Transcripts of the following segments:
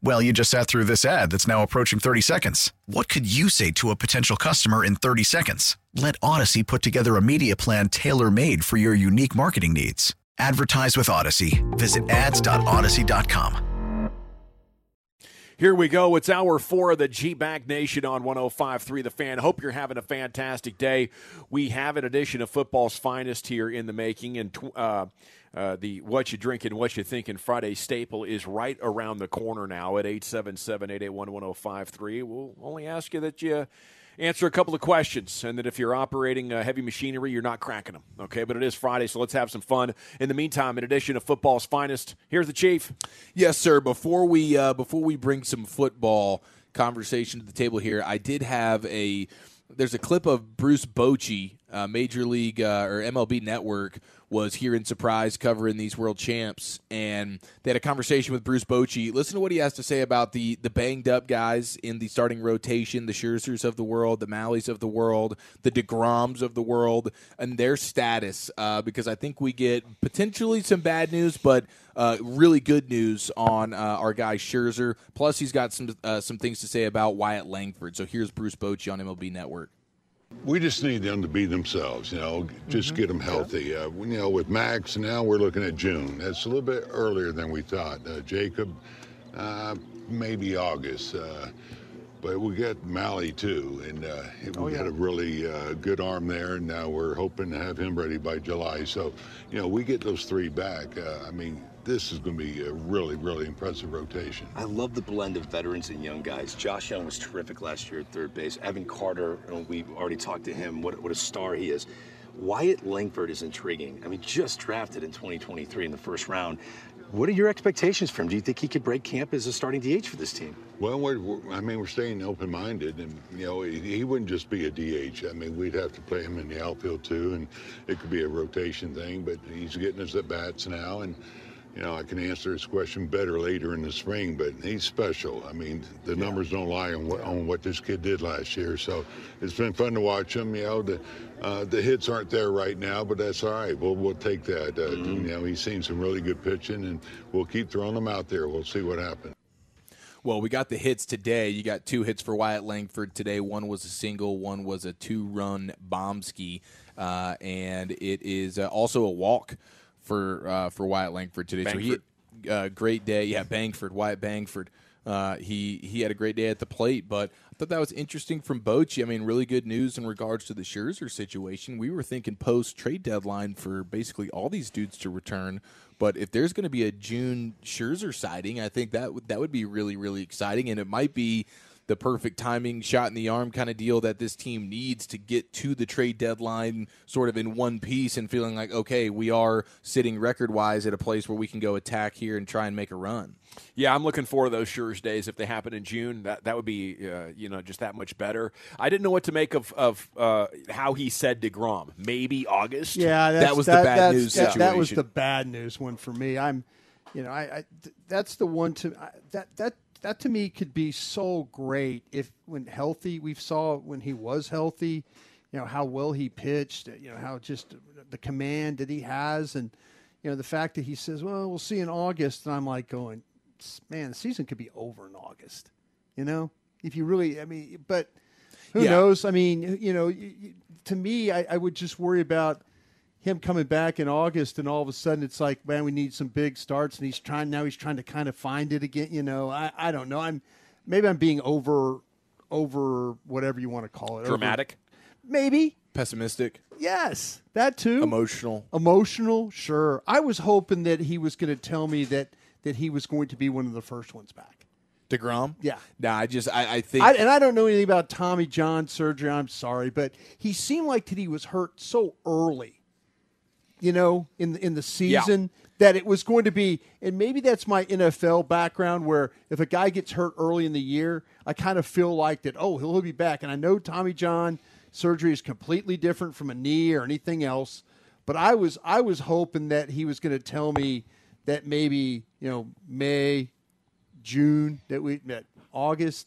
Well, you just sat through this ad that's now approaching 30 seconds. What could you say to a potential customer in 30 seconds? Let Odyssey put together a media plan tailor-made for your unique marketing needs. Advertise with Odyssey. Visit ads.odyssey.com. Here we go. It's hour 4 of the G-Bag Nation on 105.3 The Fan. Hope you're having a fantastic day. We have an edition of Football's Finest here in the making, and the What You Drinking, What You Thinking Friday staple is right around the corner now at 877-881-1053. We'll only ask you that you answer a couple of questions, and that if you're operating heavy machinery, you're not cracking them, okay? But it is Friday, so let's have some fun. In the meantime, in addition to Football's Finest, here's the Chief. Yes, sir. Before we bring some football conversation to the table here, I did have there's a clip of Bruce Bochy, Major League or MLB Network, was here in Surprise covering these world champs, and they had a conversation with Bruce Bochy. Listen to what he has to say about the banged-up guys in the starting rotation, the Scherzers of the world, the Malleys of the world, the DeGroms of the world, and their status, because I think we get potentially some bad news, but really good news on our guy Scherzer. Plus, he's got some things to say about Wyatt Langford. So here's Bruce Bochy on MLB Network. We just need them to be themselves, you know, just get them healthy. You know, with Max, now we're looking at June. That's a little bit earlier than we thought. Jacob, maybe August. But we got Malley, too, and we had a really good arm there, and now we're hoping to have him ready by July. So, you know, we get those 3 back. This is going to be a really, really impressive rotation. I love the blend of veterans and young guys. Josh Young was terrific last year at third base. Evan Carter, we've already talked to him, what a star he is. Wyatt Langford is intriguing. Just drafted in 2023 in the first round. What are your expectations for him? Do you think he could break camp as a starting DH for this team? Well, we're staying open-minded, and he wouldn't just be a DH. We'd have to play him in the outfield too, and it could be a rotation thing. But he's getting his at bats now, and I can answer his question better later in the spring, but he's special. The numbers don't lie on what this kid did last year. So it's been fun to watch him. The hits aren't there right now, but that's all right. We'll take that. He's seen some really good pitching, and we'll keep throwing them out there. We'll see what happens. Well, we got the hits today. You got 2 hits for Wyatt Langford today. One was a single. One was a 2-run bombski, and it is also a walk for Wyatt Langford today. Bangford. So he great day. Yeah, Bangford, Wyatt Bangford. He had a great day at the plate, but I thought that was interesting from Bochy. Really good news in regards to the Scherzer situation. We were thinking post-trade deadline for basically all these dudes to return, but if there's going to be a June Scherzer sighting, I think that would be really, really exciting, and it might be the perfect timing, shot in the arm kind of deal that this team needs to get to the trade deadline sort of in one piece and feeling like, okay, we are sitting record-wise at a place where we can go attack here and try and make a run. Yeah, I'm looking forward to those Scherzer days. If they happen in June, that would be, just that much better. I didn't know what to make of how he said DeGrom. Maybe August? Yeah, that was the bad news situation. That was the bad news one for me. That's the one that to me could be so great if when healthy. We saw when he was healthy, how well he pitched, how just the command that he has. And, the fact that he says, well, we'll see in August. And I'm like going, man, the season could be over in August, if you really, but who knows? To me, I would just worry about, him coming back in August, and all of a sudden it's like, man, we need some big starts, and he's trying to kind of find it again. You know, I don't know. Maybe I'm being over whatever you want to call it. Dramatic. Maybe. Pessimistic. Yes, that too. Emotional, sure. I was hoping that he was going to tell me that he was going to be one of the first ones back. DeGrom? Yeah. No, I think I don't know anything about Tommy John surgery. I'm sorry, but he seemed like that he was hurt so early, you know, in the season that it was going to be, and maybe that's my NFL background where if a guy gets hurt early in the year, I kind of feel like that, oh, he'll be back. And I know Tommy John surgery is completely different from a knee or anything else, but I was hoping that he was going to tell me that maybe, you know, May, June, that August.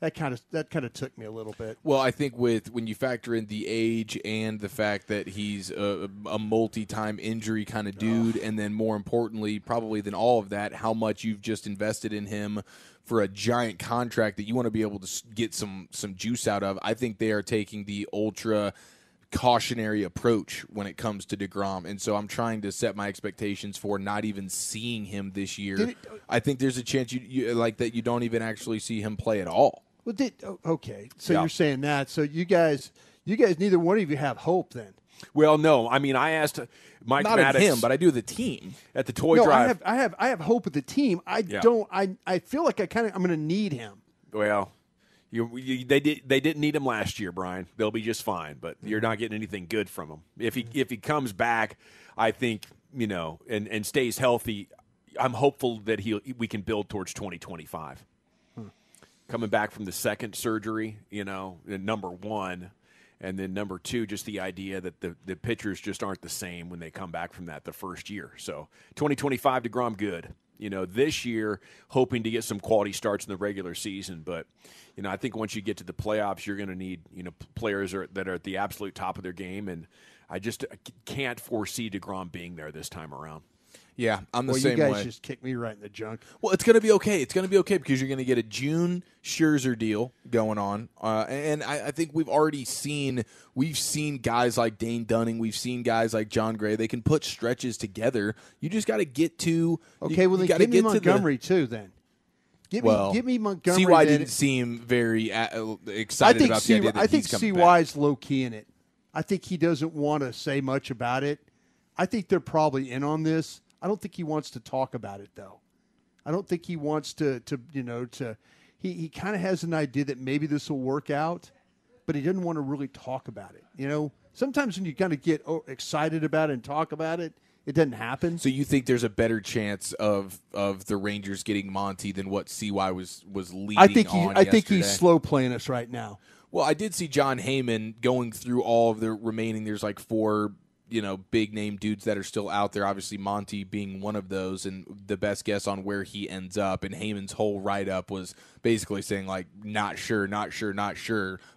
That kind of took me a little bit. Well, I think when you factor in the age and the fact that he's a multi-time injury kind of dude, and then more importantly, probably than all of that, how much you've just invested in him for a giant contract that you want to be able to get some juice out of. I think they are taking the ultra cautionary approach when it comes to DeGrom, and so I'm trying to set my expectations for not even seeing him this year. I think there's a chance you like that you don't even actually see him play at all. Well, you're saying that. So you guys, neither one of you have hope then. Well, no. I mean, I asked Mike not Maddox, at him, but I do the team at the toy drive. I have hope with the team. I don't. I feel like I'm going to need him. Well. They didn't need him last year, Brian. They'll be just fine, but you're not getting anything good from him. If he comes back, I think, you know, and stays healthy, I'm hopeful that we can build towards 2025. Coming back from the second surgery, you know, number one, and then number two, just the idea that the pitchers just aren't the same when they come back from that the first year. So 2025 DeGrom good. You know, this year, hoping to get some quality starts in the regular season. But, you know, I think once you get to the playoffs, you're going to need, you know, players that are at the absolute top of their game. And I just can't foresee DeGrom being there this time around. Yeah, I'm the same way. You guys just kicked me right in the junk. Well, it's going to be okay. It's going to be okay because you're going to get a June Scherzer deal going on. And I think we've seen guys like Dane Dunning. We've seen guys like John Gray. They can put stretches together. You just got to get to – okay, well, then give me Montgomery too then. Give me Montgomery. CY didn't seem very excited about the idea that he's coming back. I think CY's low-key in it. I think he doesn't want to say much about it. I think they're probably in on this. I don't think he wants to talk about it, though. I don't think he wants to he kind of has an idea that maybe this will work out, but he doesn't want to really talk about it. You know, sometimes when you kind of get excited about it and talk about it, it doesn't happen. So you think there's a better chance of the Rangers getting Monty than what CY was leading on yesterday? I think he's slow playing us right now. Well, I did see John Heyman going through all of the remaining. There's like four, you know, big name dudes that are still out there, obviously Monty being one of those and the best guess on where he ends up. And Heyman's whole write-up was basically saying, like, not sure,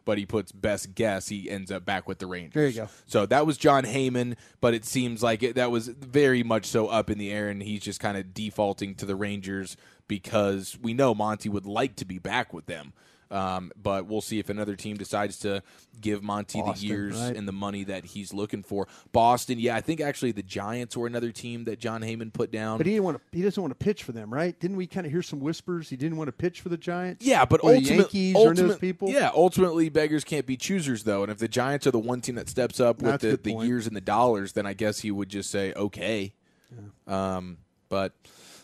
but he puts best guess. He ends up back with the Rangers. There you go. So that was John Heyman, but it seems like that was very much so up in the air, and he's just kind of defaulting to the Rangers because we know Monty would like to be back with them. But we'll see if another team decides to give Monty Boston, the years and the money that he's looking for. Boston, yeah, I think actually the Giants were another team that John Heyman put down. But he doesn't want to pitch for them, right? Didn't we kind of hear some whispers he didn't want to pitch for the Giants? Yeah, but or the Yankees or those people? Yeah, ultimately beggars can't be choosers, though. And if the Giants are the one team that steps up with the years and the dollars, then I guess he would just say, okay. Yeah. But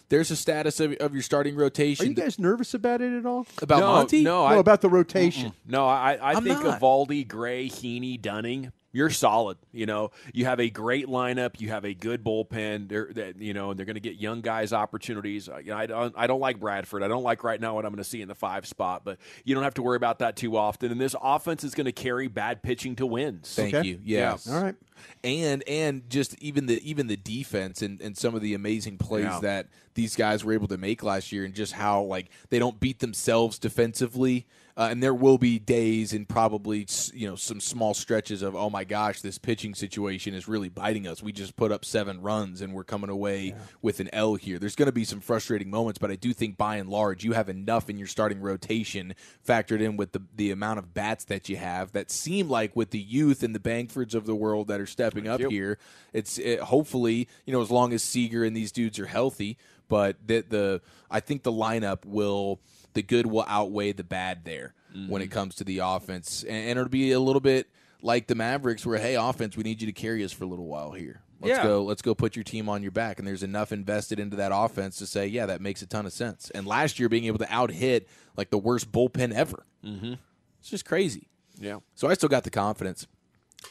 there's a status of your starting rotation. Are you guys nervous about it at all? About Monty? No, about the rotation. No, I think Eovaldi, Gray, Heaney, Dunning, you're solid. You know, you have a great lineup. You have a good bullpen. And they're going to get young guys opportunities. I don't like Bradford. I don't like right now what I'm going to see in the 5 spot. But you don't have to worry about that too often. And this offense is going to carry bad pitching to wins. Thank you. Yes. All right. And just even the defense and some of the amazing plays that these guys were able to make last year, and just how like they don't beat themselves defensively. and there will be days and probably, you know, some small stretches of, oh my gosh, this pitching situation is really biting us. We just put up 7 runs and we're coming away with an L here. There's going to be some frustrating moments, but I do think by and large you have enough in your starting rotation factored in with the amount of bats that you have that seem like with the youth and the Bangfords of the world that are stepping up here, it's hopefully, you know, as long as Seager and these dudes are healthy, but I think the lineup will – the good will outweigh the bad there when it comes to the offense. And it'll be a little bit like the Mavericks where, hey, offense, we need you to carry us for a little while here. Let's go put your team on your back. And there's enough invested into that offense to say, yeah, that makes a ton of sense. And last year being able to out-hit like the worst bullpen ever. Mm-hmm. It's just crazy. Yeah. So I still got the confidence.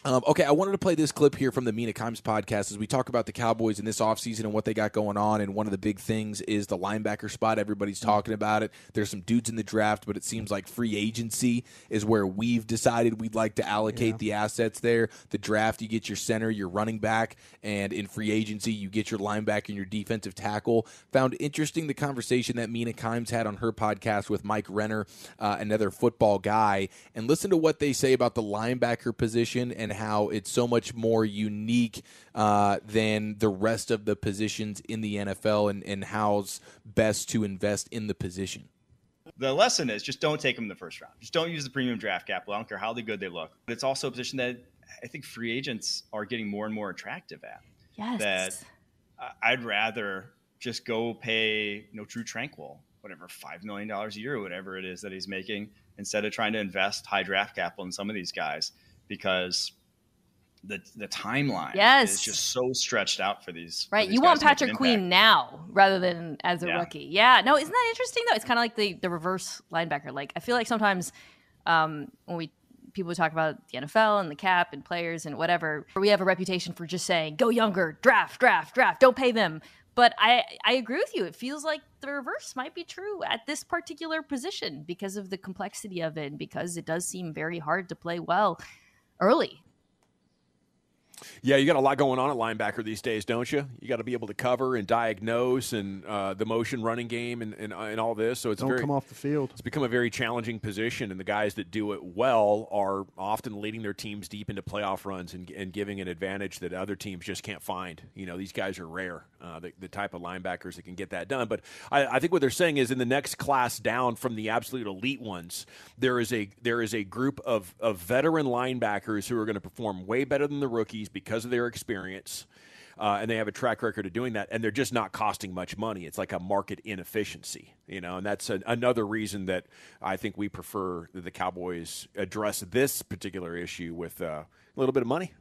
I wanted to play this clip here from the Mina Kimes podcast as we talk about the Cowboys in this offseason and what they got going on. And one of the big things is the linebacker spot. Everybody's talking about it. There's some dudes in the draft, but it seems like free agency is where we've decided we'd like to allocate the assets there. The draft, you get your center, your running back, and in free agency, you get your linebacker and your defensive tackle. Found interesting the conversation that Mina Kimes had on her podcast with Mike Renner, another football guy, and listen to what they say about the linebacker position and how it's so much more unique than the rest of the positions in the NFL and how's best to invest in the position. The lesson is just don't take them in the first round. Just don't use the premium draft capital. I don't care how good they look. But it's also a position that I think free agents are getting more and more attractive at. Yes. That I'd rather just go pay Drew Tranquil, whatever, $5 million a year or whatever it is that he's making, instead of trying to invest high draft capital in some of these guys. Because the timeline is just so stretched out for these. Right. For these you want Patrick Queen now rather than as a rookie. Yeah. No, isn't that interesting, though? It's kind of like the reverse linebacker. Like, I feel like sometimes when people talk about the NFL and the cap and players and whatever, we have a reputation for just saying, go younger, draft, don't pay them. But I agree with you. It feels like the reverse might be true at this particular position because of the complexity of it and because it does seem very hard to play well early. Yeah, you got a lot going on at linebacker these days, don't you? You got to be able to cover and diagnose and the motion running game and all this. So it's don't come off the field. It's become a very challenging position, and the guys that do it well are often leading their teams deep into playoff runs and giving an advantage that other teams just can't find. You know, these guys are rare, the type of linebackers that can get that done. But I think what they're saying is in the next class down from the absolute elite ones, there is a group of veteran linebackers who are going to perform way better than the rookies because of their experience, and they have a track record of doing that, and they're just not costing much money. It's like a market inefficiency, and that's another reason that I think we prefer that the Cowboys address this particular issue with a little bit of money.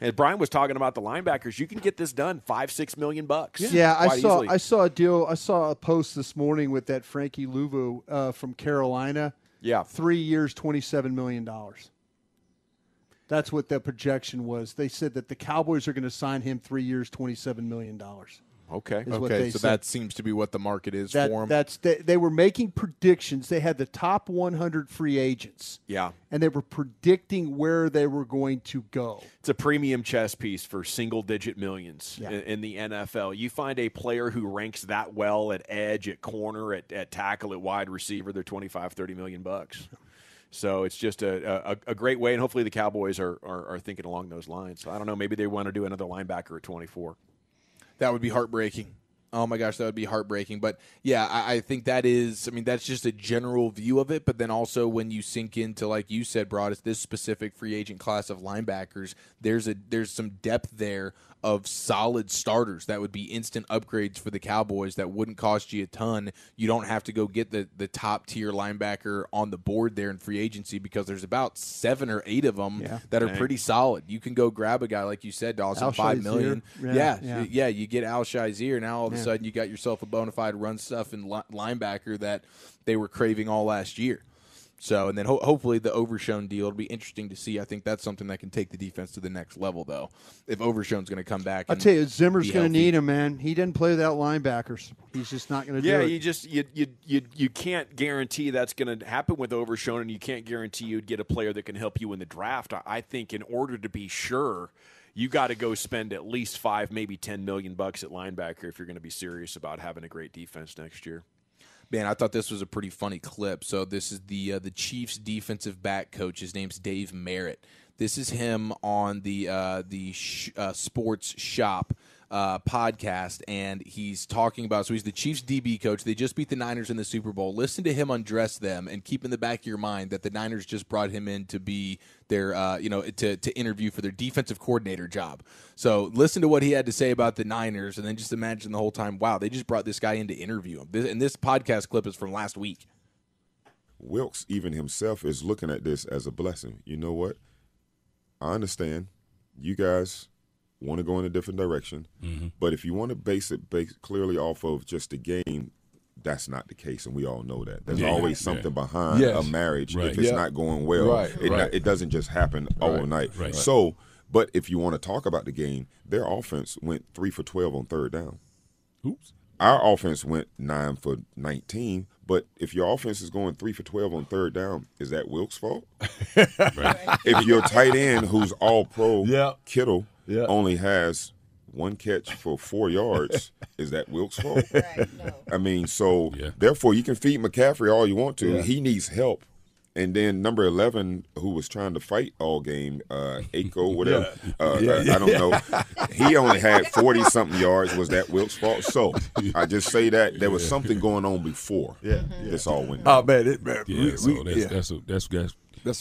And Brian was talking about the linebackers. You can get this done $5-6 million. Yeah, I saw a deal. I saw a post this morning with that Frankie Louvu from Carolina. Yeah, 3 years, $27 million. That's what the projection was. They said that the Cowboys are going to sign him 3 years, $27 million. Okay, so that seems to be what the market is for him. They were making predictions. They had the top 100 free agents. Yeah. And they were predicting where they were going to go. It's a premium chess piece for single-digit millions in the NFL. You find a player who ranks that well at edge, at corner, at tackle, at wide receiver, they're $25-30 million. So it's just a great way, and hopefully the Cowboys are thinking along those lines. So I don't know, maybe they want to do another linebacker at 24. That would be heartbreaking. Oh, my gosh, that would be heartbreaking. But, yeah, I think that is – I mean, that's just a general view of it. But then also when you sink into, like you said, Broad, it's this specific free agent class of linebackers, there's some depth there of solid starters that would be instant upgrades for the Cowboys that wouldn't cost you a ton. You don't have to go get the top-tier linebacker on the board there in free agency because there's about 7 or 8 of them that are pretty solid. You can go grab a guy, like you said, Dawson, $5 million. Yeah, you get Al Shazier, now all of a sudden you got yourself a bona fide run stuff and linebacker that they were craving all last year. So, and then hopefully the Overshown deal, it'll be interesting to see. I think that's something that can take the defense to the next level, though. If Overshown's going to come back, I'll tell you, Zimmer's going to need him, man. He didn't play without linebackers. He's just not going to do it. Yeah, you can't guarantee that's going to happen with Overshown, and you can't guarantee you'd get a player that can help you in the draft. I think in order to be sure, you got to go spend at least $5, maybe $10 million at linebacker if you're going to be serious about having a great defense next year. Man, I thought this was a pretty funny clip. So this is the Chiefs defensive back coach. His name's Dave Merritt. This is him on the Sports Shop podcast, and he's talking about, so he's the Chiefs DB coach. They just beat the Niners in the Super Bowl. Listen to him undress them, and keep in the back of your mind that the Niners just brought him in to be their to interview for their defensive coordinator job. So listen to what he had to say about the Niners, and then just imagine the whole time, wow, they just brought this guy in to interview him. And this podcast clip is from last week. Wilks even himself is looking at this as a blessing. You know what? I understand you guys want to go in a different direction. Mm-hmm. But if you want to base it clearly off of just the game, that's not the case, and we all know that. There's always something behind a marriage. Right. If it's not going well, it doesn't just happen overnight. Right. So, but if you want to talk about the game, their offense went 3 for 12 on third down. Oops. Our offense went 9 for 19, but if your offense is going 3 for 12 on third down, is that Wilks' fault? Right. If your tight end, who's all pro, Kittle, only has 1 catch for 4 yards, is that Wilks' fault? Right, no. I mean, so therefore you can feed McCaffrey all you want to. Yeah. He needs help. And then number 11, who was trying to fight all game, Aiko, whatever, I don't know. He only had 40-something yards. Was that Wilks' fault? So I just say that there was something going on before this all went down. Oh, man. That's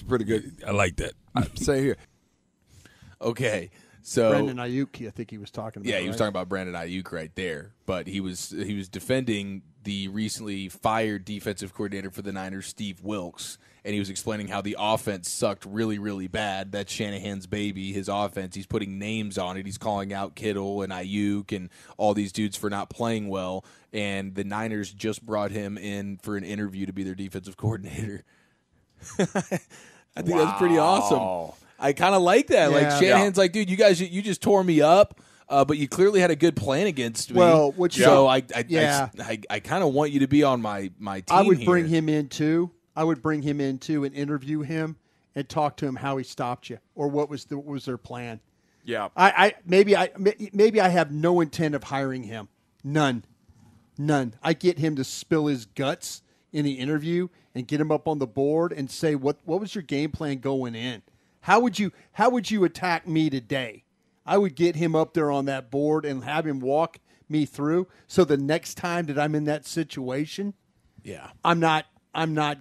pretty good. I like that. Say here. Okay. So Brandon Ayuk, I think he was talking about. Yeah, he was talking about Brandon Ayuk right there. But he was defending the recently fired defensive coordinator for the Niners, Steve Wilks, and he was explaining how the offense sucked really, really bad. That's Shanahan's baby, his offense. He's putting names on it. He's calling out Kittle and Ayuk and all these dudes for not playing well. And the Niners just brought him in for an interview to be their defensive coordinator. I think that's pretty awesome. I kind of like that. Yeah. Like Shanahan's like, dude, you guys, you just tore me up, but you clearly had a good plan against me. Well, I kind of want you to be on my team. I would bring him in too. And interview him and talk to him how he stopped you or what was their plan. Yeah, I have no intent of hiring him. None. I get him to spill his guts in the interview and get him up on the board and say what was your game plan going in. How would you attack me today? I would get him up there on that board and have him walk me through. So the next time that I'm in that situation, I'm not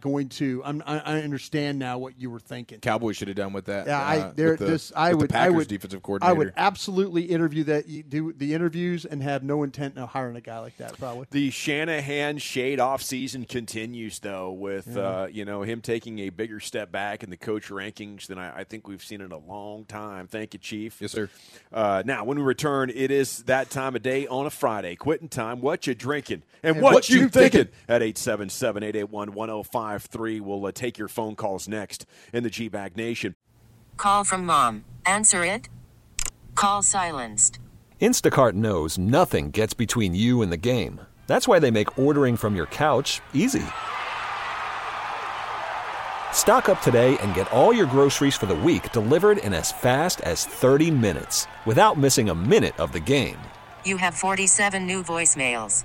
going to. I understand now what you were thinking. Cowboys should have done with that. Yeah, I would defensive coordinator. I would absolutely interview that. You do the interviews and have no intent of hiring a guy like that. Probably the Shanahan shade off season continues though, with him taking a bigger step back in the coach rankings than I think we've seen in a long time. Thank you, Chief. Yes, sir. Now, when we return, it is that time of day on a Friday, quitting time. What you drinking and what you thinking? At 877-881-1053. We'll take your phone calls next in the G-Bag Nation. Call from mom. Answer it. Call silenced. Instacart knows nothing gets between you and the game. That's why they make ordering from your couch easy. Stock up today and get all your groceries for the week delivered in as fast as 30 minutes without missing a minute of the game. You have 47 new voicemails.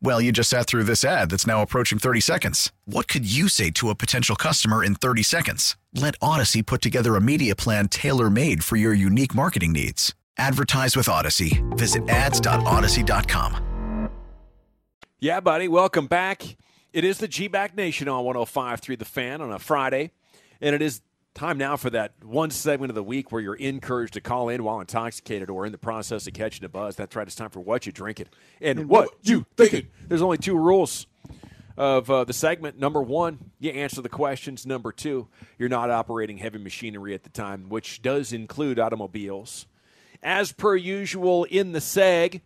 Well, you just sat through this ad that's now approaching 30 seconds. What could you say to a potential customer in 30 seconds? Let Odyssey put together a media plan tailor-made for your unique marketing needs. Advertise with Odyssey. Visit ads.odyssey.com. Yeah, buddy, welcome back. It is the G-Bag Nation on 105.3 The Fan on a Friday, and it is time now for that one segment of the week where you're encouraged to call in while intoxicated or in the process of catching a buzz. That's right. It's time for What You Drinking and What You Thinking. There's only 2 rules of the segment. Number 1, you answer the questions. Number 2, you're not operating heavy machinery at the time, which does include automobiles. As per usual in the seg,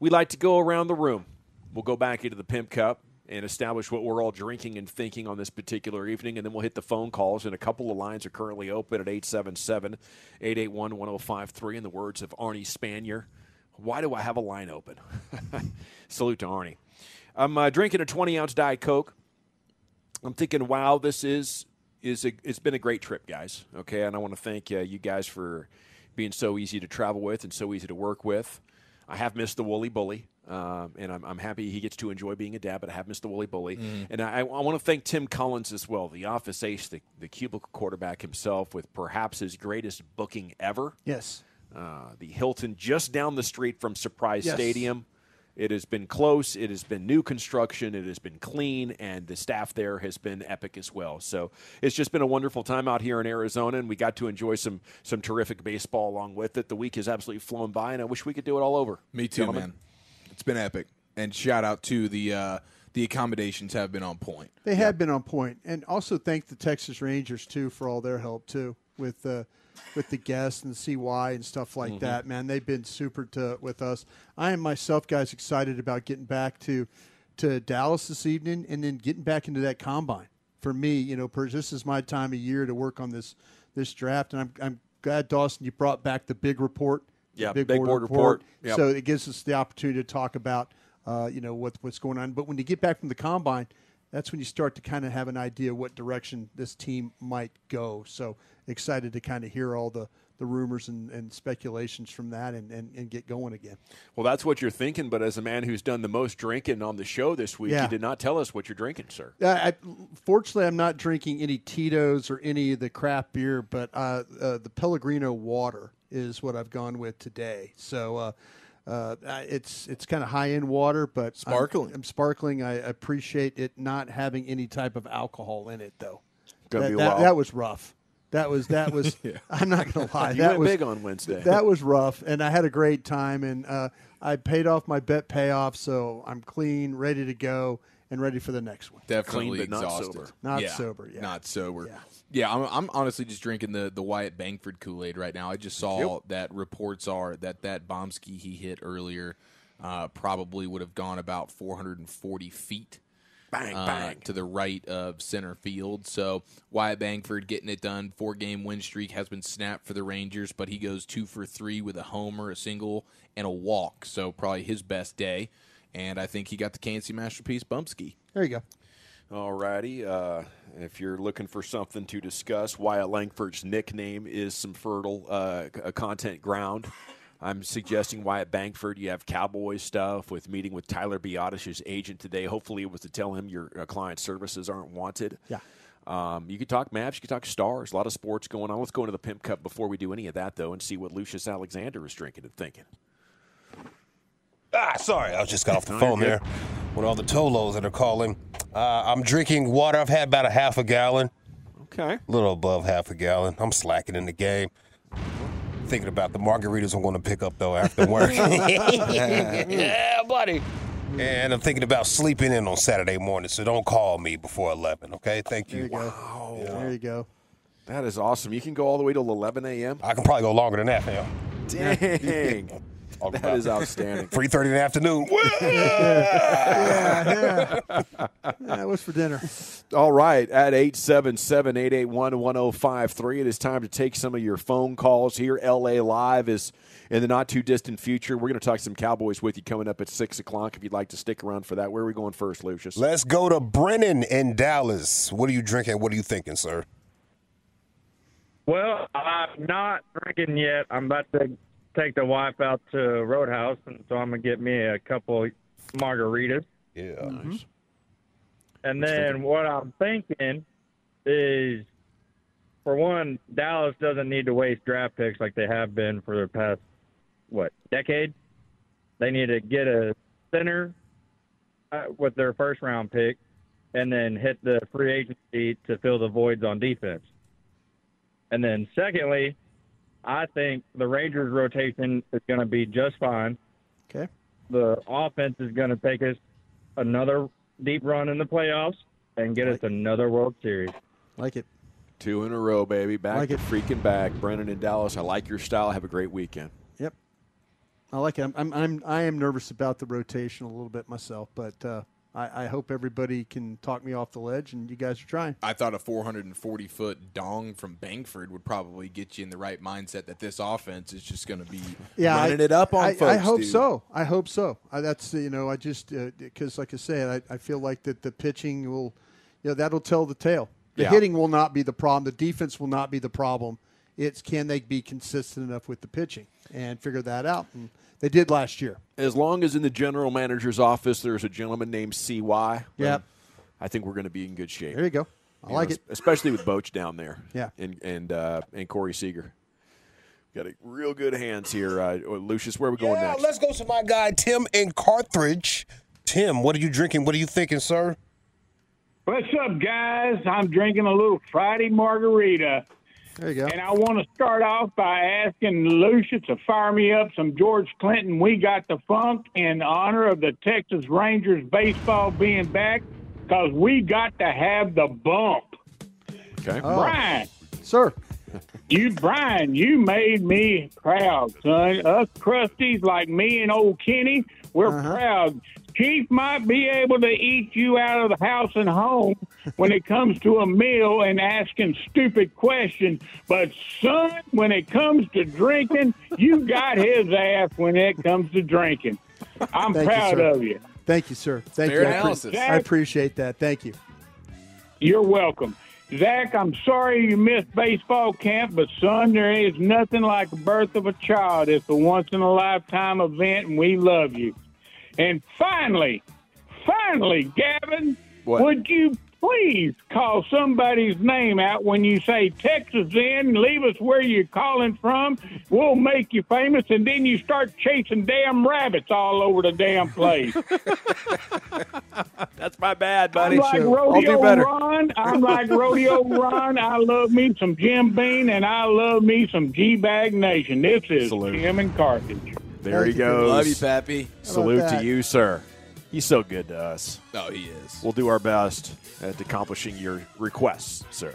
we like to go around the room. We'll go back into the Pimp Cup. and establish what we're all drinking and thinking on this particular evening. And then we'll hit the phone calls, and a couple of lines are currently open at 877-881-1053 in the words of Arnie Spanier. Why do I have a line open? Salute to Arnie. I'm drinking a 20-ounce Diet Coke. I'm thinking, wow, this it's been a great trip, guys. Okay, and I want to thank you guys for being so easy to travel with and so easy to work with. I have missed the Wooly Bully, and I'm happy he gets to enjoy being a dad, but I have missed the Wooly Bully. Mm. And I want to thank Tim Collins as well, the office ace, the cubicle quarterback himself, with perhaps his greatest booking ever. Yes. The Hilton just down the street from Surprise Stadium. It has been close. It has been new construction. It has been clean, and the staff there has been epic as well. So it's just been a wonderful time out here in Arizona, and we got to enjoy some terrific baseball along with it. The week has absolutely flown by, and I wish we could do it all over. Me too, gentlemen. Man. It's been epic. And shout out to the accommodations have been on point. They have been on point, and also thank the Texas Rangers too for all their help too with the guests and the CY and stuff like that, man. They've been super with us. I am myself, guys, excited about getting back to Dallas this evening and then getting back into that combine. For me, you know, this is my time of year to work on this draft, and I'm glad, Dawson, you brought back the big report. Yeah, big board report. Yep. So it gives us the opportunity to talk about, you know, what's going on. But when you get back from the combine, that's when you start to kind of have an idea what direction this team might go. So excited to kind of hear all the rumors and speculations from that and get going again. Well, that's what you're thinking, but as a man who's done the most drinking on the show this week, you did not tell us what you're drinking, sir. Fortunately, I'm not drinking any Tito's or any of the crap beer, but the Pellegrino water is what I've gone with today. So it's kind of high-end water, but sparkling. I'm sparkling. I appreciate it not having any type of alcohol in it, though. That was rough. That was I'm not going to lie. You went big on Wednesday. That was rough, and I had a great time, and I paid off my bet payoff, so I'm clean, ready to go, and ready for the next one. Definitely clean, but exhausted. Not sober. Yeah, I'm honestly just drinking the Wyatt Langford Kool-Aid right now. I just saw that reports are that bombski he hit earlier probably would have gone about 440 feet bang, to the right of center field. So Wyatt Langford getting it done. 4-game win streak has been snapped for the Rangers, but he goes 2 for 3 with a homer, a single, and a walk. So probably his best day. And I think he got the KNC Masterpiece Bumpski. There you go. All righty. If you're looking for something to discuss, Wyatt Langford's nickname is some fertile content ground. I'm suggesting Wyatt Langford. You have Cowboys stuff with meeting with Tyler Biadasch's agent today. Hopefully it was to tell him your client services aren't wanted. Yeah. You could talk Mavs. You could talk Stars. A lot of sports going on. Let's go into the Pimp Cup before we do any of that, though, and see what Lucius Alexander is drinking and thinking. Sorry, I just got off the phone here with all the Tolos that are calling. I'm drinking water. I've had about a half a gallon. Okay. A little above half a gallon. I'm slacking in the game. Thinking about the margaritas I'm going to pick up, though, after work. Yeah, buddy. And I'm thinking about sleeping in on Saturday morning, so don't call me before 11, okay? Thank you. Wow. Yeah. There you go. That is awesome. You can go all the way till 11 a.m.? I can probably go longer than that, hell. Dang. That is outstanding. 3:30 in the afternoon. That was for dinner. All right. At 877-881-1053, it is time to take some of your phone calls here. LA Live is in the not-too-distant future. We're going to talk some Cowboys with you coming up at 6 o'clock if you'd like to stick around for that. Where are we going first, Lucius? Let's go to Brennan in Dallas. What are you drinking? What are you thinking, sir? Well, I'm not drinking yet. I'm about to take the wife out to Roadhouse, and so I'm going to get me a couple margaritas. Yeah. Mm-hmm. Nice. And then what I'm thinking is, for one, Dallas doesn't need to waste draft picks like they have been for the past, decade? They need to get a center with their first-round pick and then hit the free agency to fill the voids on defense. And then secondly, I think the Rangers' rotation is going to be just fine. Okay. The offense is going to take us another deep run in the playoffs and get us another World Series. Like it. 2 in a row, baby. Back to freaking back. Brennan in Dallas, I like your style. Have a great weekend. Yep. I like it. I am nervous about the rotation a little bit myself, but I hope everybody can talk me off the ledge, and you guys are trying. I thought a 440-foot dong from Bangford would probably get you in the right mindset that this offense is just going to be running it up on folks. I hope so. Because like I said, I feel like that the pitching will, that'll tell the tale. The hitting will not be the problem. The defense will not be the problem. It's can they be consistent enough with the pitching and figure that out. And they did last year. As long as in the general manager's office there's a gentleman named CY, I think we're going to be in good shape. There you go. I like it. Especially with Boch down there. Yeah. And Corey Seager. Got a real good hands here. Lucius, where are we going next? Let's go to my guy Tim in Carthage. Tim, what are you drinking? What are you thinking, sir? What's up, guys? I'm drinking a little Friday margarita. There you go. And I want to start off by asking Lucius to fire me up some George Clinton. We got the funk in honor of the Texas Rangers baseball being back because we got to have the bump. Okay. Brian. Sir. Brian, you made me proud, son. Us crusties like me and old Kenny, we're proud. Chief might be able to eat you out of the house and home when it comes to a meal and asking stupid questions. But, son, when it comes to drinking, you got his ass when it comes to drinking. I'm proud of you. Thank you, sir. Thank you. I appreciate that. Thank you. You're welcome. Zach, I'm sorry you missed baseball camp, but, son, there is nothing like the birth of a child. It's a once-in-a-lifetime event, and we love you. And finally, Gavin, would you please call somebody's name out when you say Texas in, leave us where you're calling from, we'll make you famous, and then you start chasing damn rabbits all over the damn place. That's my bad, buddy. I'm like Rodeo Ron. I love me some Jim Beam, and I love me some G-Bag Nation. This is Jim in Carthage. There he goes. Love you, Pappy. Salute to you, sir. He's so good to us. Oh, he is. We'll do our best at accomplishing your requests, sir.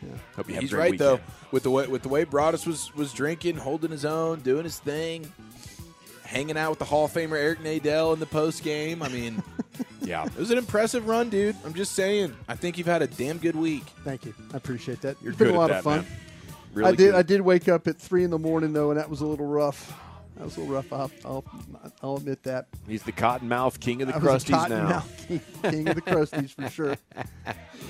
Yeah. Hope you have a great weekend. He's right, though. With the way Broadus was drinking, holding his own, doing his thing, hanging out with the Hall of Famer Eric Nadel in the post game. I mean, it was an impressive run, dude. I'm just saying. I think you've had a damn good week. Thank you. I appreciate that. You've been a lot of fun. Man. Really I did. I did wake up at 3 a.m, though, and that was a little rough. That was a little rough. I'll admit that. He's the Cottonmouth King of the Crusties now. King of the Crusties for sure.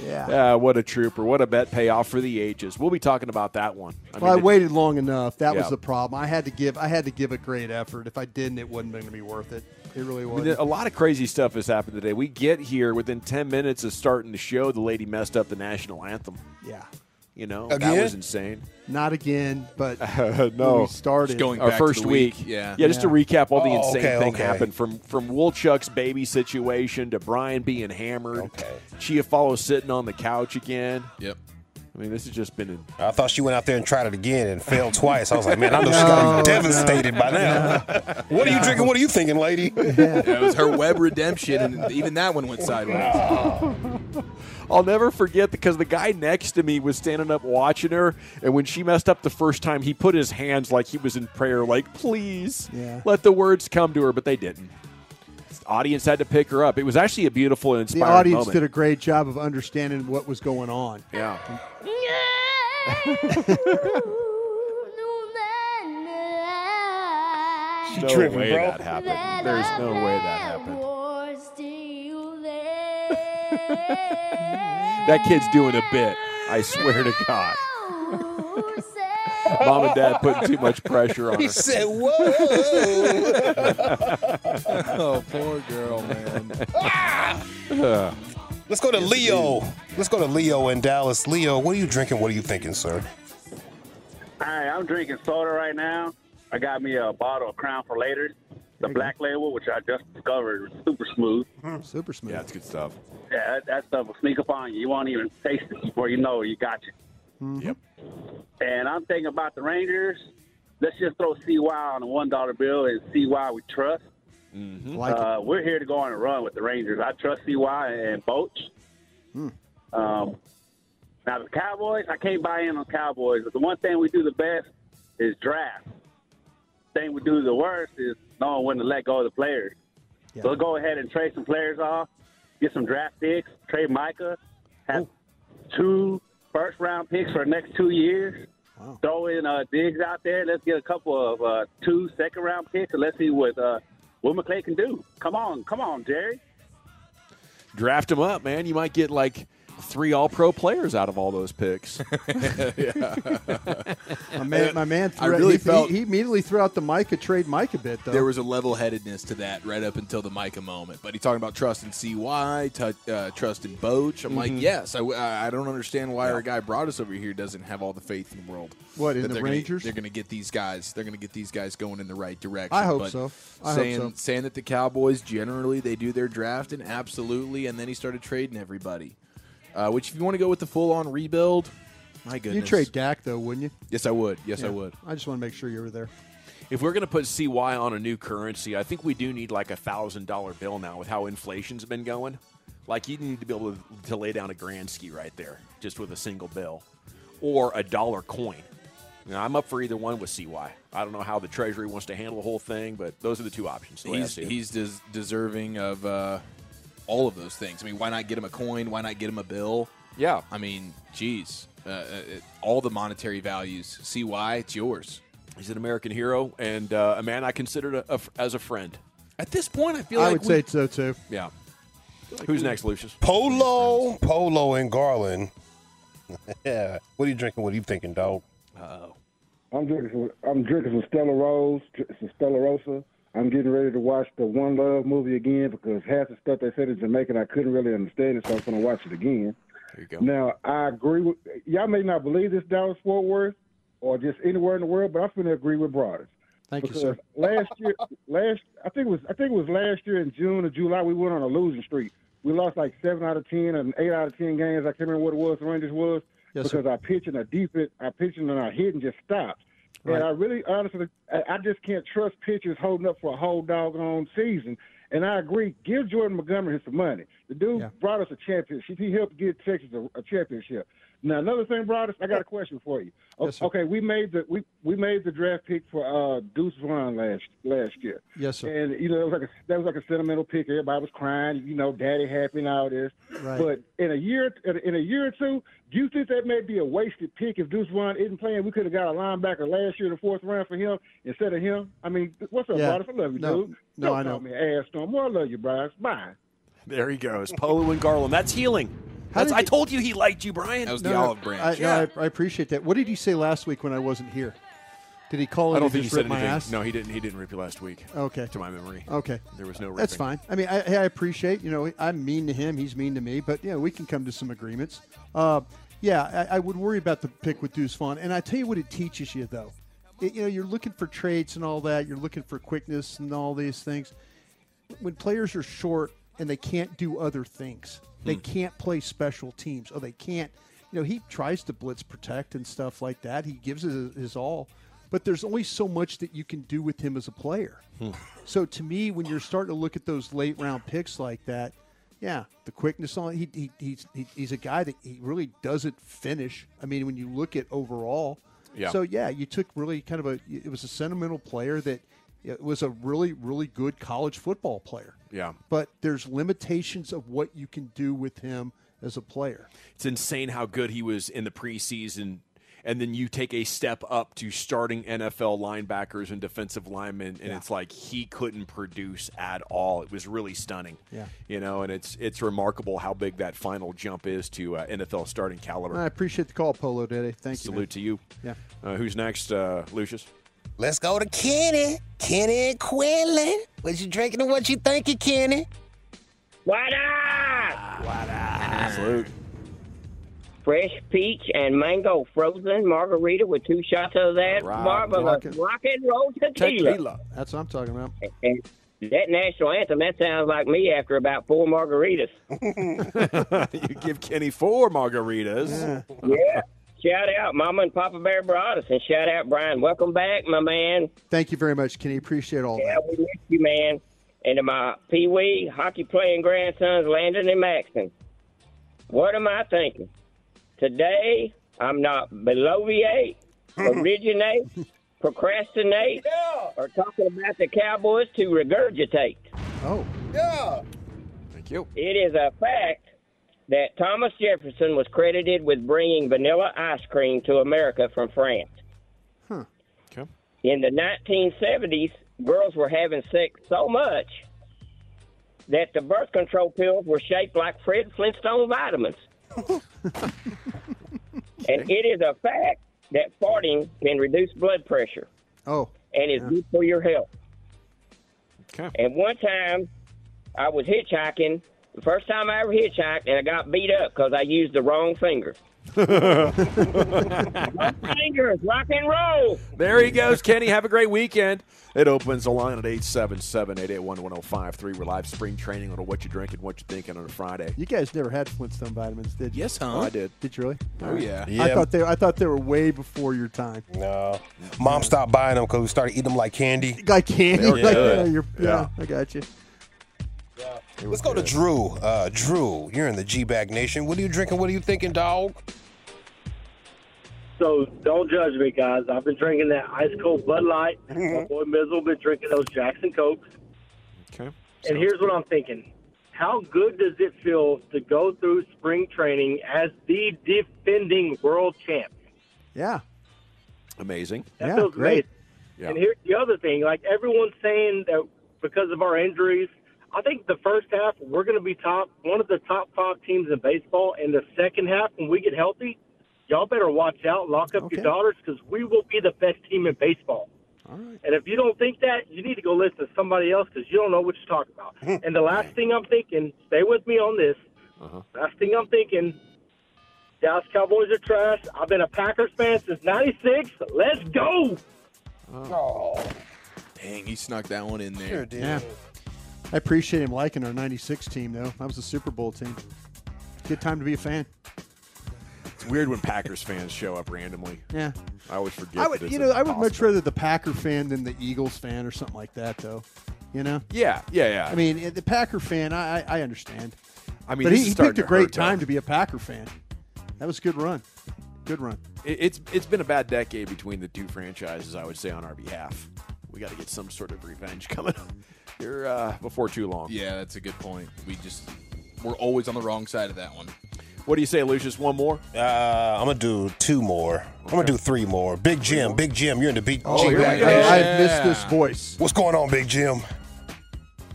Yeah. What a trooper. What a bet payoff for the ages. We'll be talking about that one. I waited long enough. That was the problem. I had to give a great effort. If I didn't, it wasn't going to be worth it. It really was. I mean, a lot of crazy stuff has happened today. We get here within 10 minutes of starting the show. The lady messed up the national anthem. Yeah. That was insane. Not again, but no. We started our first week. Yeah, just to recap, all the insane thing happened from Woolchuck's baby situation to Brian being hammered. Okay. Chia Follow sitting on the couch again. Yep. I mean, this has just been. I thought she went out there and tried it again and failed twice. I was like, man, I'm just going to be devastated by now. What are you drinking? What are you thinking, lady? It was her web redemption, and even that one went sideways. I'll never forget because the guy next to me was standing up watching her, and when she messed up the first time, he put his hands like he was in prayer, like, please let the words come to her, but they didn't. The audience had to pick her up. It was actually a beautiful and inspiring moment. The audience did a great job of understanding what was going on. Yeah. There's no way that happened. There's no way that happened. That kid's doing a bit. I swear to God. Mom and Dad putting too much pressure on her. He said, whoa. Oh, poor girl, man. Let's go to Leo. Let's go to Leo in Dallas. Leo, what are you drinking? What are you thinking, sir? All right, I'm drinking soda right now. I got me a bottle of Crown for Later. The black label, which I just discovered, was super smooth. Super smooth. Yeah, that's good stuff. Yeah, that stuff will sneak up on you. You won't even taste it before you know you got you. Mm-hmm. Yep. And I'm thinking about the Rangers. Let's just throw CY on a $1 bill and CY we trust. Mm-hmm. We're here to go on a run with the Rangers. I trust CY and Boch. Mm. Now, the Cowboys, I can't buy in on Cowboys, but the one thing we do the best is draft. The thing we do the worst is knowing when to let go of the players. Yeah. So go ahead and trade some players off get some draft picks, trade Micah, have two first-round picks for the next 2 years, throw in Diggs out there. Let's get a couple of 2 second-round picks, and let's see what McClay can do. Come on, Jerry. Draft him up, man. You might get, like, 3 all-pro players out of all those picks. My man threw he immediately threw out the Micah trade Micah bit, though. There was a level-headedness to that right up until the Micah moment. But he's talking about trust in CY, trust in Boch. I'm like, yes, I don't understand why our guy brought us over here doesn't have all the faith in the world. What, in the Rangers? They're going to get these guys. They're going to get these guys going in the right direction. I hope so. Saying that the Cowboys, generally, they do their drafting, absolutely, and then he started trading everybody. Which, if you want to go with the full-on rebuild, my goodness. You'd trade Dak, though, wouldn't you? Yes, I would. I would. I just want to make sure you were there. If we're going to put CY on a new currency, I think we do need like a $1,000 bill now with how inflation's been going. Like, you need to be able to lay down a Gransky right there just with a single bill or a dollar coin. Now, I'm up for either one with CY. I don't know how the Treasury wants to handle the whole thing, but those are the two options. He's deserving of all of those things. I mean, why not get him a coin? Why not get him a bill? Yeah. I mean, geez. All the monetary values. CY, it's yours. He's an American hero and a man I considered as a friend. At this point, I feel like I would say so, too. Yeah. Like who's next, Lucius? Polo and Garland. Yeah. What are you drinking? What are you thinking, dog? Uh-oh. I'm drinking some Stella Rose, some Stella Rosa. I'm getting ready to watch the One Love movie again because half the stuff they said in Jamaican I couldn't really understand it, so I'm going to watch it again. There you go. Now, I agree with – y'all may not believe this, Dallas-Fort Worth, or just anywhere in the world, but I'm going to agree with Broaders. Thank you, sir. I think it was last year in June or July, we went on a losing streak. We lost like 7 out of 10 and 8 out of 10 games. I can't remember what it was, the Rangers was, because our pitching, our defense, our pitching and our hitting just stopped. Right. And I really, honestly, I just can't trust pitchers holding up for a whole doggone season. And I agree, give Jordan Montgomery some money. The dude brought us a championship. He helped give Texas a championship. Now, another thing, Broadus, I got a question for you. Yes, okay, we made the draft pick for Deuce Vaughn last year. Yes, sir. And you know, that was like a sentimental pick. Everybody was crying, you know, daddy happy and all this. Right. But in a year or two, do you think that may be a wasted pick if Deuce Vaughn isn't playing? We could have got a linebacker last year in the fourth round for him instead of him. I mean, what's up, Broadus? I love you, dude. No, I know. Don't call me an ass no more. I love you, Broadus. Bye. There he goes, Polo and Garland. That's healing. I told you he liked you, Brian. That was the olive branch. I appreciate that. What did you say last week when I wasn't here? Did he call in? I don't think he said anything. No, he didn't rip you last week. Okay. To my memory. Okay. There was no ripping. That's fine. I mean, I appreciate, you know, I'm mean to him. He's mean to me. But, yeah, we can come to some agreements. I would worry about the pick with Deuce Vaughn. And I tell you what it teaches you, though. You're looking for traits and all that. You're looking for quickness and all these things. When players are short and they can't do other things, they can't play special teams. Or they can't. You know, he tries to blitz protect and stuff like that. He gives his all. But there's only so much that you can do with him as a player. So, to me, when you're starting to look at those late-round picks like that, the quickness on it, he's a guy that he really doesn't finish. I mean, when you look at overall. Yeah. So, you took really kind of it was a sentimental player that – it was a really, really good college football player. Yeah. But there's limitations of what you can do with him as a player. It's insane how good he was in the preseason, and then you take a step up to starting NFL linebackers and defensive linemen, and it's like he couldn't produce at all. It was really stunning. Yeah. You know, and it's remarkable how big that final jump is to NFL starting caliber. I appreciate the call, Polo Daddy. Thank you. Salute to you. Yeah. Who's next, Lucius? Let's go to Kenny. Kenny Quinlan. What you drinking and what you thinking, Kenny? What up? What up? Salute. Fresh peach and mango frozen margarita with 2 shots of that marvelous rock and roll tequila. That's what I'm talking about. And that national anthem, that sounds like me after about 4 margaritas. You give Kenny 4 margaritas. Yeah. Shout out Mama and Papa Bear Broadus, and shout out Brian. Welcome back, my man. Thank you very much, Kenny. Appreciate all that. Yeah, we miss you, man. And to my Pee Wee hockey playing grandsons, Landon and Maxton. What am I thinking? Today, I'm not bloviate, originate, procrastinate, or talking about the Cowboys to regurgitate. Oh. Yeah. Thank you. It is a fact that Thomas Jefferson was credited with bringing vanilla ice cream to America from France. Huh. Okay. In the 1970s, girls were having sex so much that the birth control pills were shaped like Fred Flintstone vitamins. And it is a fact that farting can reduce blood pressure. Oh. And is good for your health. Okay. And one time I was hitchhiking, the first time I ever hitchhiked, and I got beat up because I used the wrong finger. Fingers, rock and roll. There he goes, Kenny. Have a great weekend. It opens the line at 877-881-1053. We're live spring training on What You Drinking, What You Thinking on a Friday. You guys never had Flintstone vitamins, did you? Yes, huh? Oh, I did. Did you really? Oh, yeah. I thought they were way before your time. No. Mom stopped buying them because we started eating them like candy. Like candy? Yeah, I got you. Yeah. Let's go to Drew. Drew, you're in the G-Bag Nation. What are you drinking? What are you thinking, dog? So don't judge me, guys. I've been drinking that ice cold Bud Light. My boy Mizzle been drinking those Jackson Cokes. Okay. And here's what I'm thinking. How good does it feel to go through spring training as the defending world champ? Yeah. Amazing. That feels great. Amazing. Yeah. And here's the other thing. Like, everyone's saying that because of our injuries, I think the first half we're going to be one of the top five teams in baseball. And the second half, when we get healthy, y'all better watch out, lock up your daughters, because we will be the best team in baseball. All right. And if you don't think that, you need to go listen to somebody else, because you don't know what you're talking about. And the last thing I'm thinking, stay with me on this. Last thing I'm thinking, Dallas Cowboys are trash. I've been a Packers fan since '96. Let's go! Oh, dang, he snuck that one in there. Sure did. Yeah. I appreciate him liking our '96 team, though. That was the Super Bowl team. Good time to be a fan. It's weird when Packers fans show up randomly. Yeah, I always forget. I would much rather the Packer fan than the Eagles fan or something like that, though. You know? Yeah. I mean, the Packer fan, I understand. I mean, but he picked a great time to be a Packer fan. That was a good run. Good run. It's been a bad decade between the two franchises, I would say, on our behalf. We got to get some sort of revenge coming up here before too long. Yeah, that's a good point. We're always on the wrong side of that one. What do you say, Lucius? One more? I'm going to do two more. Okay. I'm going to do three more. Big Jim. Big Jim, you're in the Big Jim. Oh, I missed this voice. What's going on, Big Jim?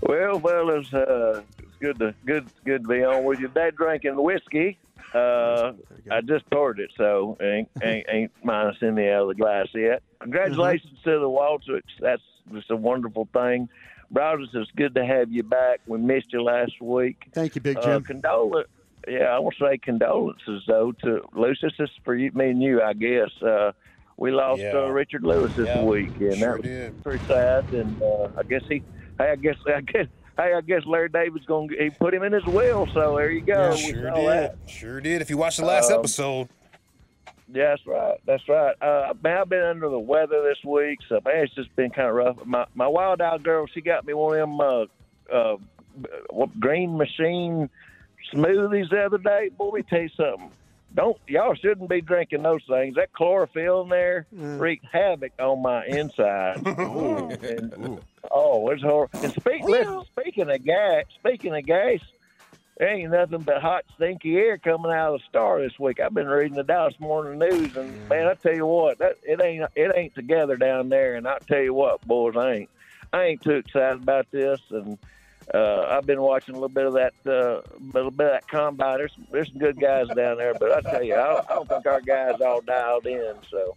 Well, it's good to be on with you. They're drinking whiskey. I just poured it, so ain't minusing me out of the glass yet. Congratulations to the Waltricks. That's just a wonderful thing. Brothers, it's good to have you back. We missed you last week. Thank you, Big Jim. I want to say condolences, though, to Lucius. This is for you, me and you, I guess. We lost Richard Lewis this week, and sure that was pretty sad. And I guess Larry David's he put him in his will, so there you go. Yeah, sure did. If you watched the last episode. Yeah, that's right. I've been under the weather this week, so man, it's just been kind of rough. My wild-eyed girl, she got me one of them green machine smoothies the other day. Boy, let me tell you something. Y'all shouldn't be drinking those things. That chlorophyll in there wreaked havoc on my inside. Ooh. It's horrible. And speaking of gas, there ain't nothing but hot, stinky air coming out of the Star this week. I've been reading the Dallas Morning News, and man, I tell you what, it ain't together down there. And I tell you what, boys, I ain't too excited about this. And I've been watching a little bit of that, combat. There's some good guys down there, but I tell you, I don't think our guys all dialed in. So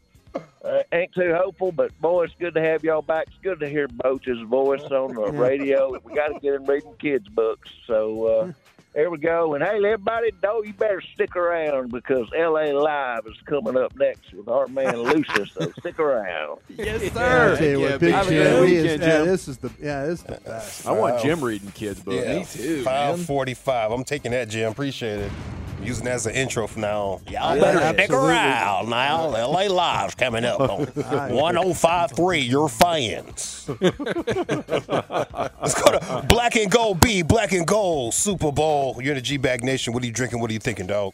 ain't too hopeful, but boy, it's good to have y'all back. It's good to hear Boach's voice on the radio. We got to get him reading kids' books. So there we go. And hey, everybody, you better stick around because LA Live is coming up next with our man Lucius. So stick around. Yes, sir. This is the best. I want Jim reading kids' books. Yeah, me too. 5:45. I'm taking that, Jim. Appreciate it. I'm using that as an intro from now on. Y'all better stick around now. LA Live's coming up on 105.3. Your fans. Let's go to Black and Gold B. Black and Gold Super Bowl. You're in the G-Bag Nation. What are you drinking? What are you thinking, dog?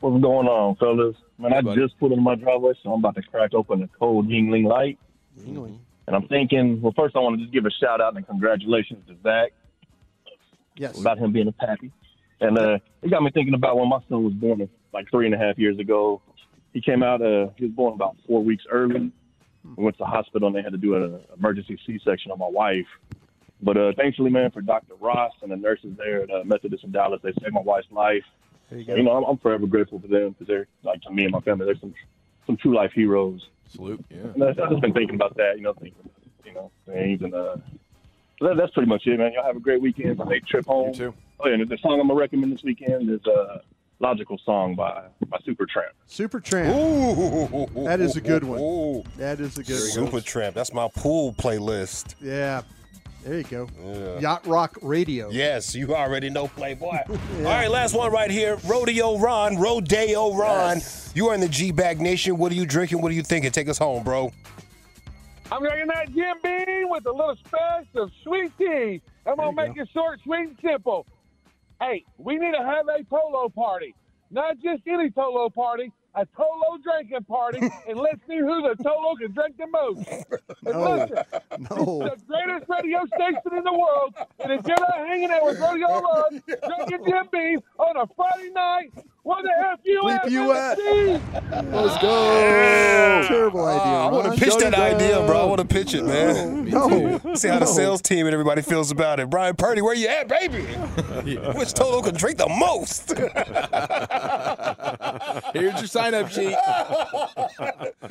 What's going on, fellas? Man, I just pulled into my driveway, so I'm about to crack open a cold Yingling Light. And I'm thinking, well, first I want to just give a shout-out and congratulations to Zach. Yes. About him being a pappy. And it got me thinking about when my son was born like 3.5 years ago. He came out, he was born about 4 weeks early. We went to the hospital, and they had to do an emergency C-section on my wife. But thankfully, man, for Dr. Ross and the nurses there at Methodist in Dallas, they saved my wife's life. You know, I'm forever grateful for them because they're, like, to me and my family, they're some true life heroes. Salute, yeah. And I've just been thinking about that, things. And that's pretty much it, man. Y'all have a great weekend. Have a trip home. You too. Oh, yeah, and the song I'm going to recommend this weekend is Logical Song by Supertramp. Supertramp. Ooh, that is a good one. Ooh, that is a good one. Supertramp. That's my pool playlist. Yeah. There you go. Yeah. Yacht Rock Radio. Yes, you already know, Playboy. Yeah. All right, last one right here. Rodeo Ron. Yes. You are in the G-Bag Nation. What are you drinking? What are you thinking? Take us home, bro. I'm drinking that Jim Beam with a little splash of sweet tea. I'm going to make it short, sweet, and simple. Hey, we need to have a polo party. Not just any polo party, a Tolo drinking party, and let's see who the Tolo can drink the most. And listen, it's the greatest radio station in the world, and if you're not hanging out with Rodeo Run, drinking Jim Beam on a Friday night, what the F you at? Let's go. Yeah. Terrible idea. I want to pitch that idea, bro. I want to pitch it, man. See how the sales team and everybody feels about it. Brian Purdy, where you at, baby? Which Tolo can drink the most? Here's your sign-up sheet.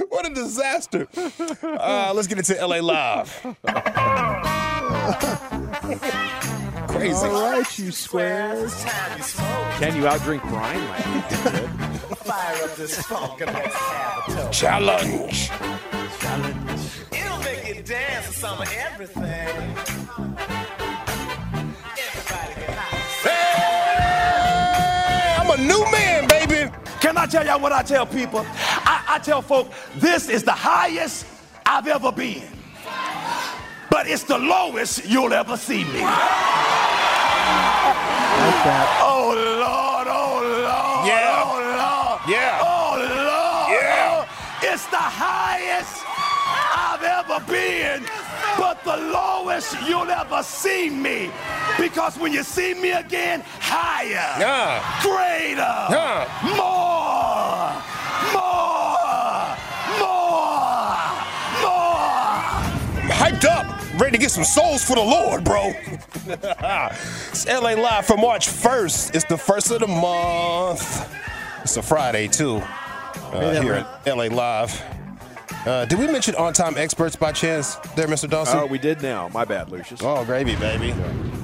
What a disaster. Let's get into LA Live. Crazy. All right, you squares. Can you outdrink Brian? Fire up this funk and let's have a challenge. It'll make you dance to some of everything. Everybody get high. Hey! I'm a new man, baby. Can I tell y'all what I tell people? I tell folk, this is the highest I've ever been. But it's the lowest you'll ever see me. Oh, Lord, oh, Lord, oh, Lord, oh, Lord, it's the highest I've ever been, but the lowest you'll ever see me, because when you see me again, higher, greater, more. Hyped up. Ready to get some souls for the Lord, bro. It's LA Live for March 1st. It's the first of the month. It's a Friday, too, here at LA Live. Did we mention on-time experts by chance there, Mr. Dawson? Oh, we did now. My bad, Lucius. All gravy, baby.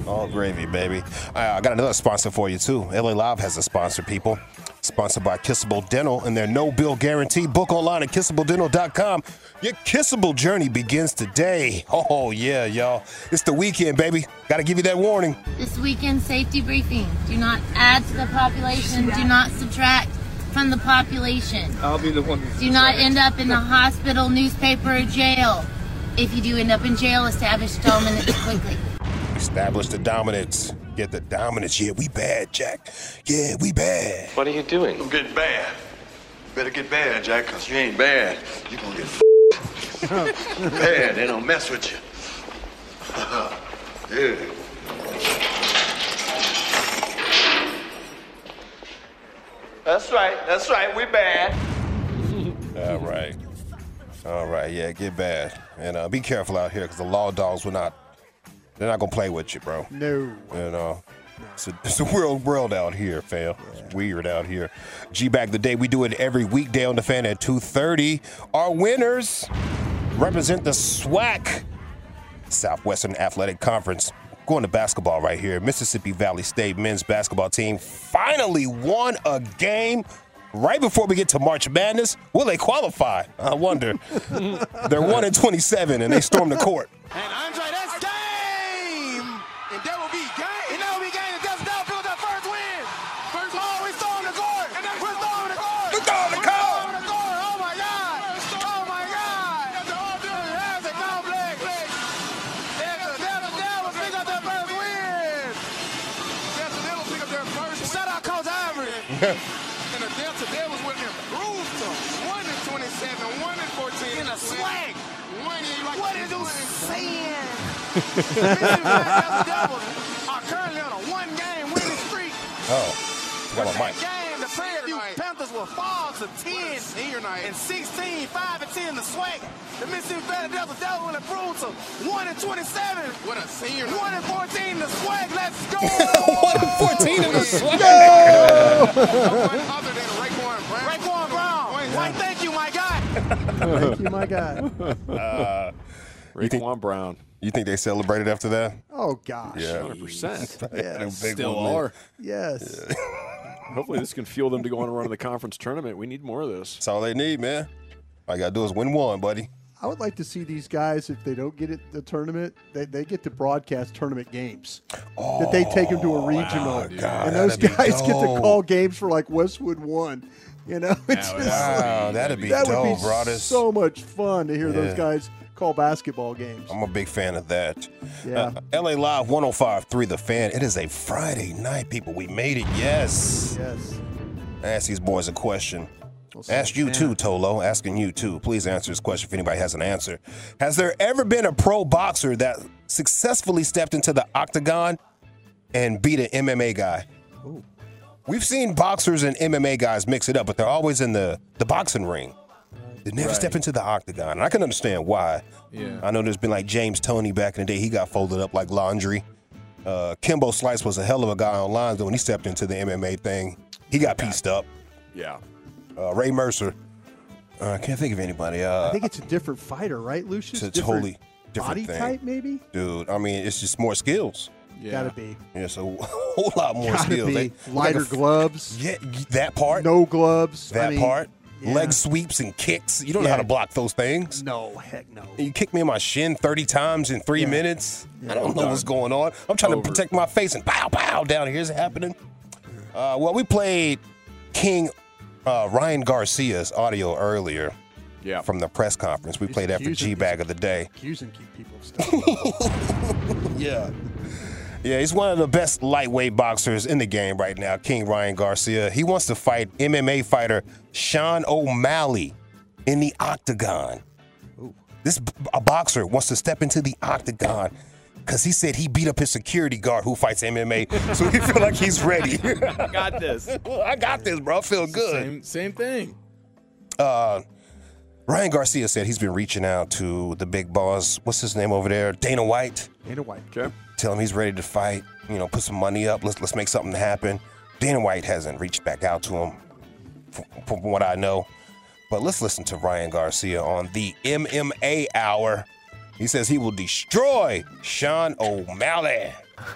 All gravy, baby. I got another sponsor for you, too. LA Live has a sponsor, people. Sponsored by Kissable Dental and their no-bill guarantee. Book online at kissabledental.com. Your kissable journey begins today. Oh, yeah, y'all. It's the weekend, baby. Got to give you that warning. This weekend safety briefing. Do not add to the population. Do not subtract from the population. I'll be the one. Do not end up in the hospital, newspaper, or jail. If you do end up in jail, establish dominance quickly. Establish the dominance. Get the dominance. Yeah, we bad, Jack. Yeah, we bad. What are you doing? I'm getting bad. You better get bad, Jack, because you ain't bad. You're going to get bad. They don't mess with you. Yeah. That's right. That's right. We bad. All right. All right. Yeah, get bad. And be careful out here because the law dogs will not. They're not going to play with you, bro. No. You know, it's a weird world out here, fam. Yeah. It's weird out here. G-Bag the Day. We do it every weekday on the fan at 2:30. Our winners represent the SWAC, Southwestern Athletic Conference. Going to basketball right here. Mississippi Valley State men's basketball team finally won a game. Right before we get to March Madness, will they qualify? I wonder. They're 1-27, and they stormed the court. And Andre, that's game. And the Delta Devils with him. Bruised him. 1-27, 1-14. In a swag. What is you saying? The Delta Devils are currently on a 1-0. Oh, come on, Mike. Game, the Fairview Panthers were 4-10 and 16, 5-10 to Swag. The Mississippi Valley Devils will improve to 1-27. What a senior! 1-14 to Swag. Let's go. 1-14 in the Swag. Other than Raekwon Brown. Why? Thank you, my guy. Thank you, my guy. Raekwon Brown. You think they celebrated after that? Oh, gosh. Yeah. 100%. Yes. Still are. Yes. Yeah. Hopefully this can fuel them to go on a run in the conference tournament. We need more of this. That's all they need, man. All you got to do is win one, buddy. I would like to see these guys, if they don't get it the tournament, they get to broadcast tournament games. Oh, that they take them to a regional. Wow, God, and those guys get to call games for, like, Westwood 1. You know? It's that'd be so much fun to hear those guys call basketball games. I'm a big fan of that. Yeah. LA Live 105.3 The Fan. It is a Friday night, people. We made it. Yes. Yes. Ask these boys a question. We'll ask you too, Tolo. Asking you too. Please answer this question if anybody has an answer. Has there ever been a pro boxer that successfully stepped into the octagon and beat an MMA guy? Ooh. We've seen boxers and MMA guys mix it up, but they're always in the boxing ring. They never step into the octagon. And I can understand why. Yeah. I know there's been like James Toney back in the day. He got folded up like laundry. Kimbo Slice was a hell of a guy online, though, when he stepped into the MMA thing. He got pieced up. Yeah. Ray Mercer. I can't think of anybody. I think it's a different fighter, right, Lucius? It's a totally different body type, maybe? Dude, I mean, it's just more skills. Yeah. Gotta be. Yeah, so a whole lot more skills. Lighter gloves. Yeah, that part. No gloves. That part. Yeah. Leg sweeps and kicks. You don't know how to block those things. No, heck no. You kick me in my shin 30 times in 3 minutes. Yeah. I don't know what's going on. I'm trying to protect my face and pow, pow, down here's happening. Well, we played King Ryan Garcia's audio earlier from the press conference. We played after G-Bag of the Day. Accusing people of stuff. Yeah. Yeah, he's one of the best lightweight boxers in the game right now, King Ryan Garcia. He wants to fight MMA fighter Sean O'Malley in the octagon. Ooh. A boxer wants to step into the octagon because he said he beat up his security guard who fights MMA, so he feel like he's ready. I got this. I got this, bro. I feel good. Same thing. Ryan Garcia said he's been reaching out to the big boss. What's his name over there? Dana White. Dana White. Okay. Tell him he's ready to fight. You know, put some money up. Let's make something happen. Dana White hasn't reached back out to him, from what I know. But let's listen to Ryan Garcia on the MMA Hour. He says he will destroy Sean O'Malley.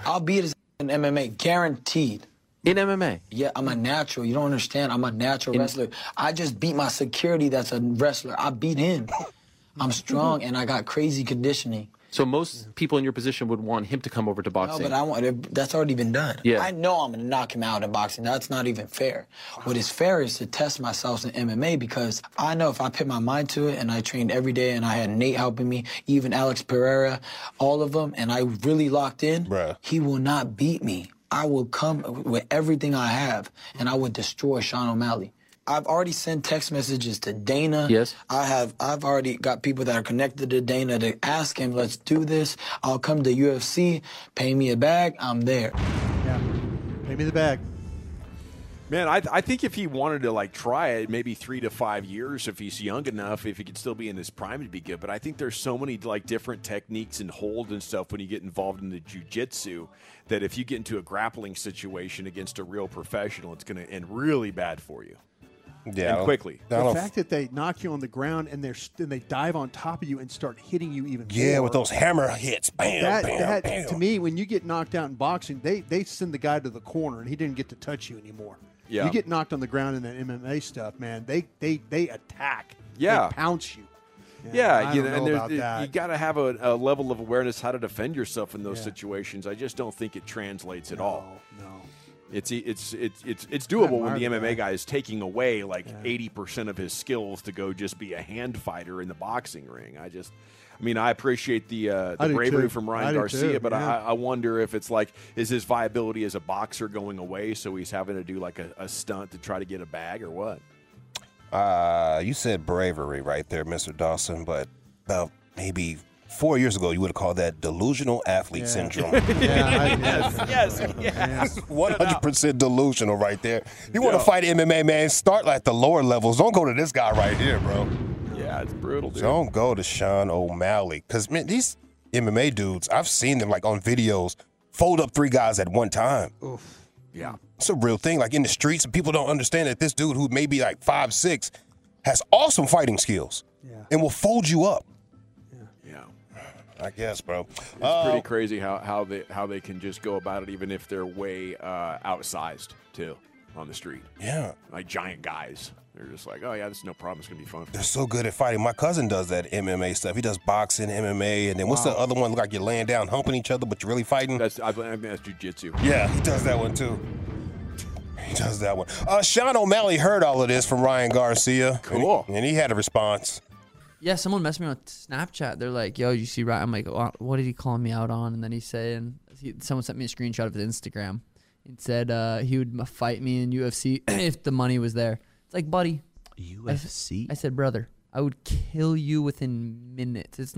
I'll beat his in MMA, guaranteed. In MMA? Yeah, I'm a natural. You don't understand. I'm a natural wrestler. I just beat my security that's a wrestler. I beat him. I'm strong, and I got crazy conditioning. So most people in your position would want him to come over to boxing. No, but I want that's already been done. Yeah. I know I'm going to knock him out in boxing. That's not even fair. What is fair is to test myself in MMA because I know if I put my mind to it and I trained every day and I had Nate helping me, even Alex Pereira, all of them, and I really locked in, he will not beat me. I will come with everything I have, and I would destroy Sean O'Malley. I've already sent text messages to Dana. Yes. I've already got people that are connected to Dana to ask him, let's do this. I'll come to UFC, pay me a bag, I'm there. Yeah, pay me the bag. Man, I think if he wanted to, like, try it, maybe 3 to 5 years, if he's young enough, if he could still be in his prime, it'd be good. But I think there's so many, like, different techniques and hold and stuff when you get involved in the jiu-jitsu that if you get into a grappling situation against a real professional, it's going to end really bad for you. Yeah, and quickly. The fact that they knock you on the ground and they dive on top of you and start hitting you even more. Yeah, with those hammer hits. Bam, bam. To me, when you get knocked out in boxing, they send the guy to the corner, and he didn't get to touch you anymore. Yeah. You get knocked on the ground in that MMA stuff, man. They attack. Yeah. They pounce you. Yeah, you know, you got to have a level of awareness how to defend yourself in those situations. I just don't think it translates at all. No. It's doable when the MMA guy is taking away like 80% of his skills to go just be a hand fighter in the boxing ring. I appreciate the bravery from Ryan Garcia, but I wonder if it's like, is his viability as a boxer going away? So he's having to do like a stunt to try to get a bag or what? You said bravery right there, Mr. Dawson, but about maybe 4 years ago, you would have called that delusional athlete syndrome. Yes. 100% delusional right there. You want to fight MMA, man, start at the lower levels. Don't go to this guy right here, bro. Yeah, it's brutal, dude. Don't go to Sean O'Malley. Because, man, these MMA dudes, I've seen them, like, on videos, fold up three guys at one time. Oof. Yeah. It's a real thing. Like, in the streets, people don't understand that this dude who may be, like, 5'6", has awesome fighting skills and will fold you up. I guess, bro. It's pretty crazy how they can just go about it, even if they're way outsized, too, on the street. Yeah. Like giant guys. They're just like, oh, yeah, this is no problem. It's going to be fun. They're so good at fighting. My cousin does that MMA stuff. He does boxing, MMA, and then what's the other one? Look like you're laying down, humping each other, but you're really fighting? That's jiu-jitsu. Yeah, he does that one, too. He does that one. Sean O'Malley heard all of this from Ryan Garcia. Cool. And he had a response. Yeah, someone messaged me on Snapchat. They're like, yo, you see Ryan? I'm like, what did he call me out on? And then he's saying, someone sent me a screenshot of his Instagram. It said he would fight me in UFC if the money was there. It's like, buddy. UFC? I said, brother, I would kill you within minutes. It's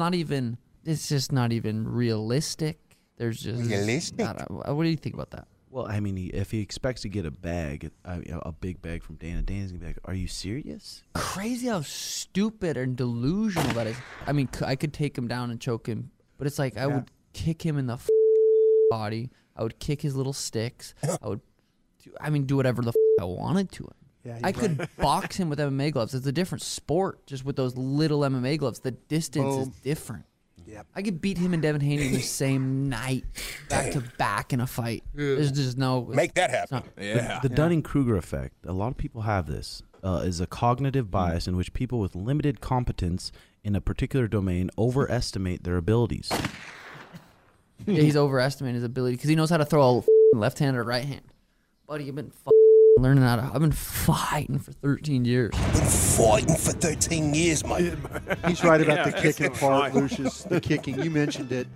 just not even realistic. There's just. Realistic? What do you think about that? Well, I mean, if he expects to get a bag, a big bag from Dana, Dana's going to be like, are you serious? Crazy how stupid and delusional that is. I mean, I could take him down and choke him, but it's like I would kick him in the body. I would kick his little sticks. I would, do whatever the I wanted to him. Yeah, I could box him with MMA gloves. It's a different sport just with those little MMA gloves. The distance is different. Yep. I could beat him and Devin Haney the same night, back to back in a fight. Yeah. There's just no make that happen. The Dunning-Kruger effect. A lot of people have this. Is a cognitive bias in which people with limited competence in a particular domain overestimate their abilities. Yeah, he's overestimating his ability because he knows how to throw a left hand or right hand. Buddy, you've been learning how to. I've been fighting for 13 years. I've been fighting for 13 years, mate. He's right about the kicking part, Lucius. The kicking. You mentioned it.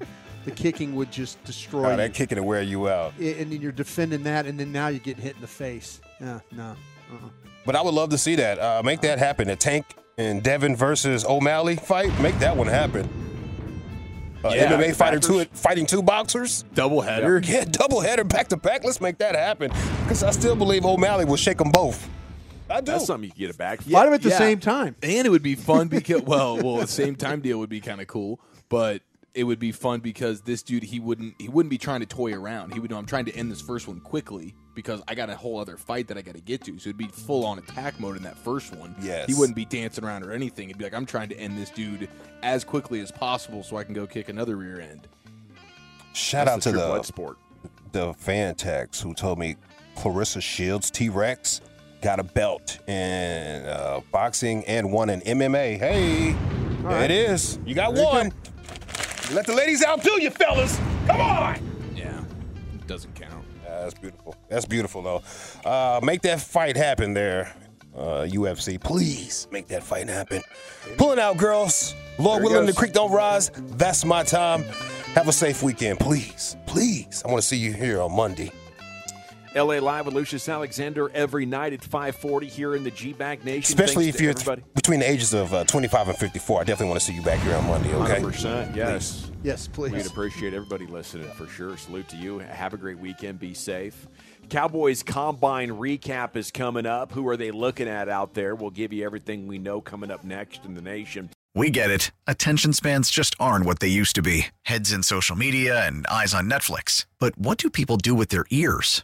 The kicking would just destroy you. That kicking would wear you out. And then you're defending that, and then now you get hit in the face. But I would love to see that. Make that happen. A Tank and Devin versus O'Malley fight. Make that one happen. MMA fighter fighting two boxers. Doubleheader. Yeah, doubleheader back-to-back. Let's make that happen because I still believe O'Malley will shake them both. I do. That's something you can get a back. Fight them at the same time. And it would be fun because, well, the same time deal would be kind of cool, but it would be fun because this dude, he wouldn't be trying to toy around. He would know I'm trying to end this first one quickly because I got a whole other fight that I got to get to. So it'd be full-on attack mode in that first one. Yes. He wouldn't be dancing around or anything. He'd be like, I'm trying to end this dude as quickly as possible so I can go kick another rear end. Shout out to the blood sport. The Fantex who told me Clarissa Shields, T-Rex, got a belt in boxing and won in MMA. Hey, there it is. You got one. Let the ladies out too, you fellas. Come on. Yeah, it doesn't count. That's beautiful. That's beautiful, though. Make that fight happen there, UFC. Please make that fight happen. Pulling out, girls. Lord willing, the creek don't rise. That's my time. Have a safe weekend, please. Please. I want to see you here on Monday. LA Live with Lucius Alexander every night at 5:40 here in the G-Bag Nation. Especially if you're between the ages of 25 and 54. I definitely want to see you back here on Monday, okay? 100%, yes. Please. Yes, please. We'd appreciate everybody listening for sure. Salute to you. Have a great weekend. Be safe. Cowboys Combine recap is coming up. Who are they looking at out there? We'll give you everything we know coming up next in the nation. We get it. Attention spans just aren't what they used to be. Heads in social media and eyes on Netflix. But what do people do with their ears?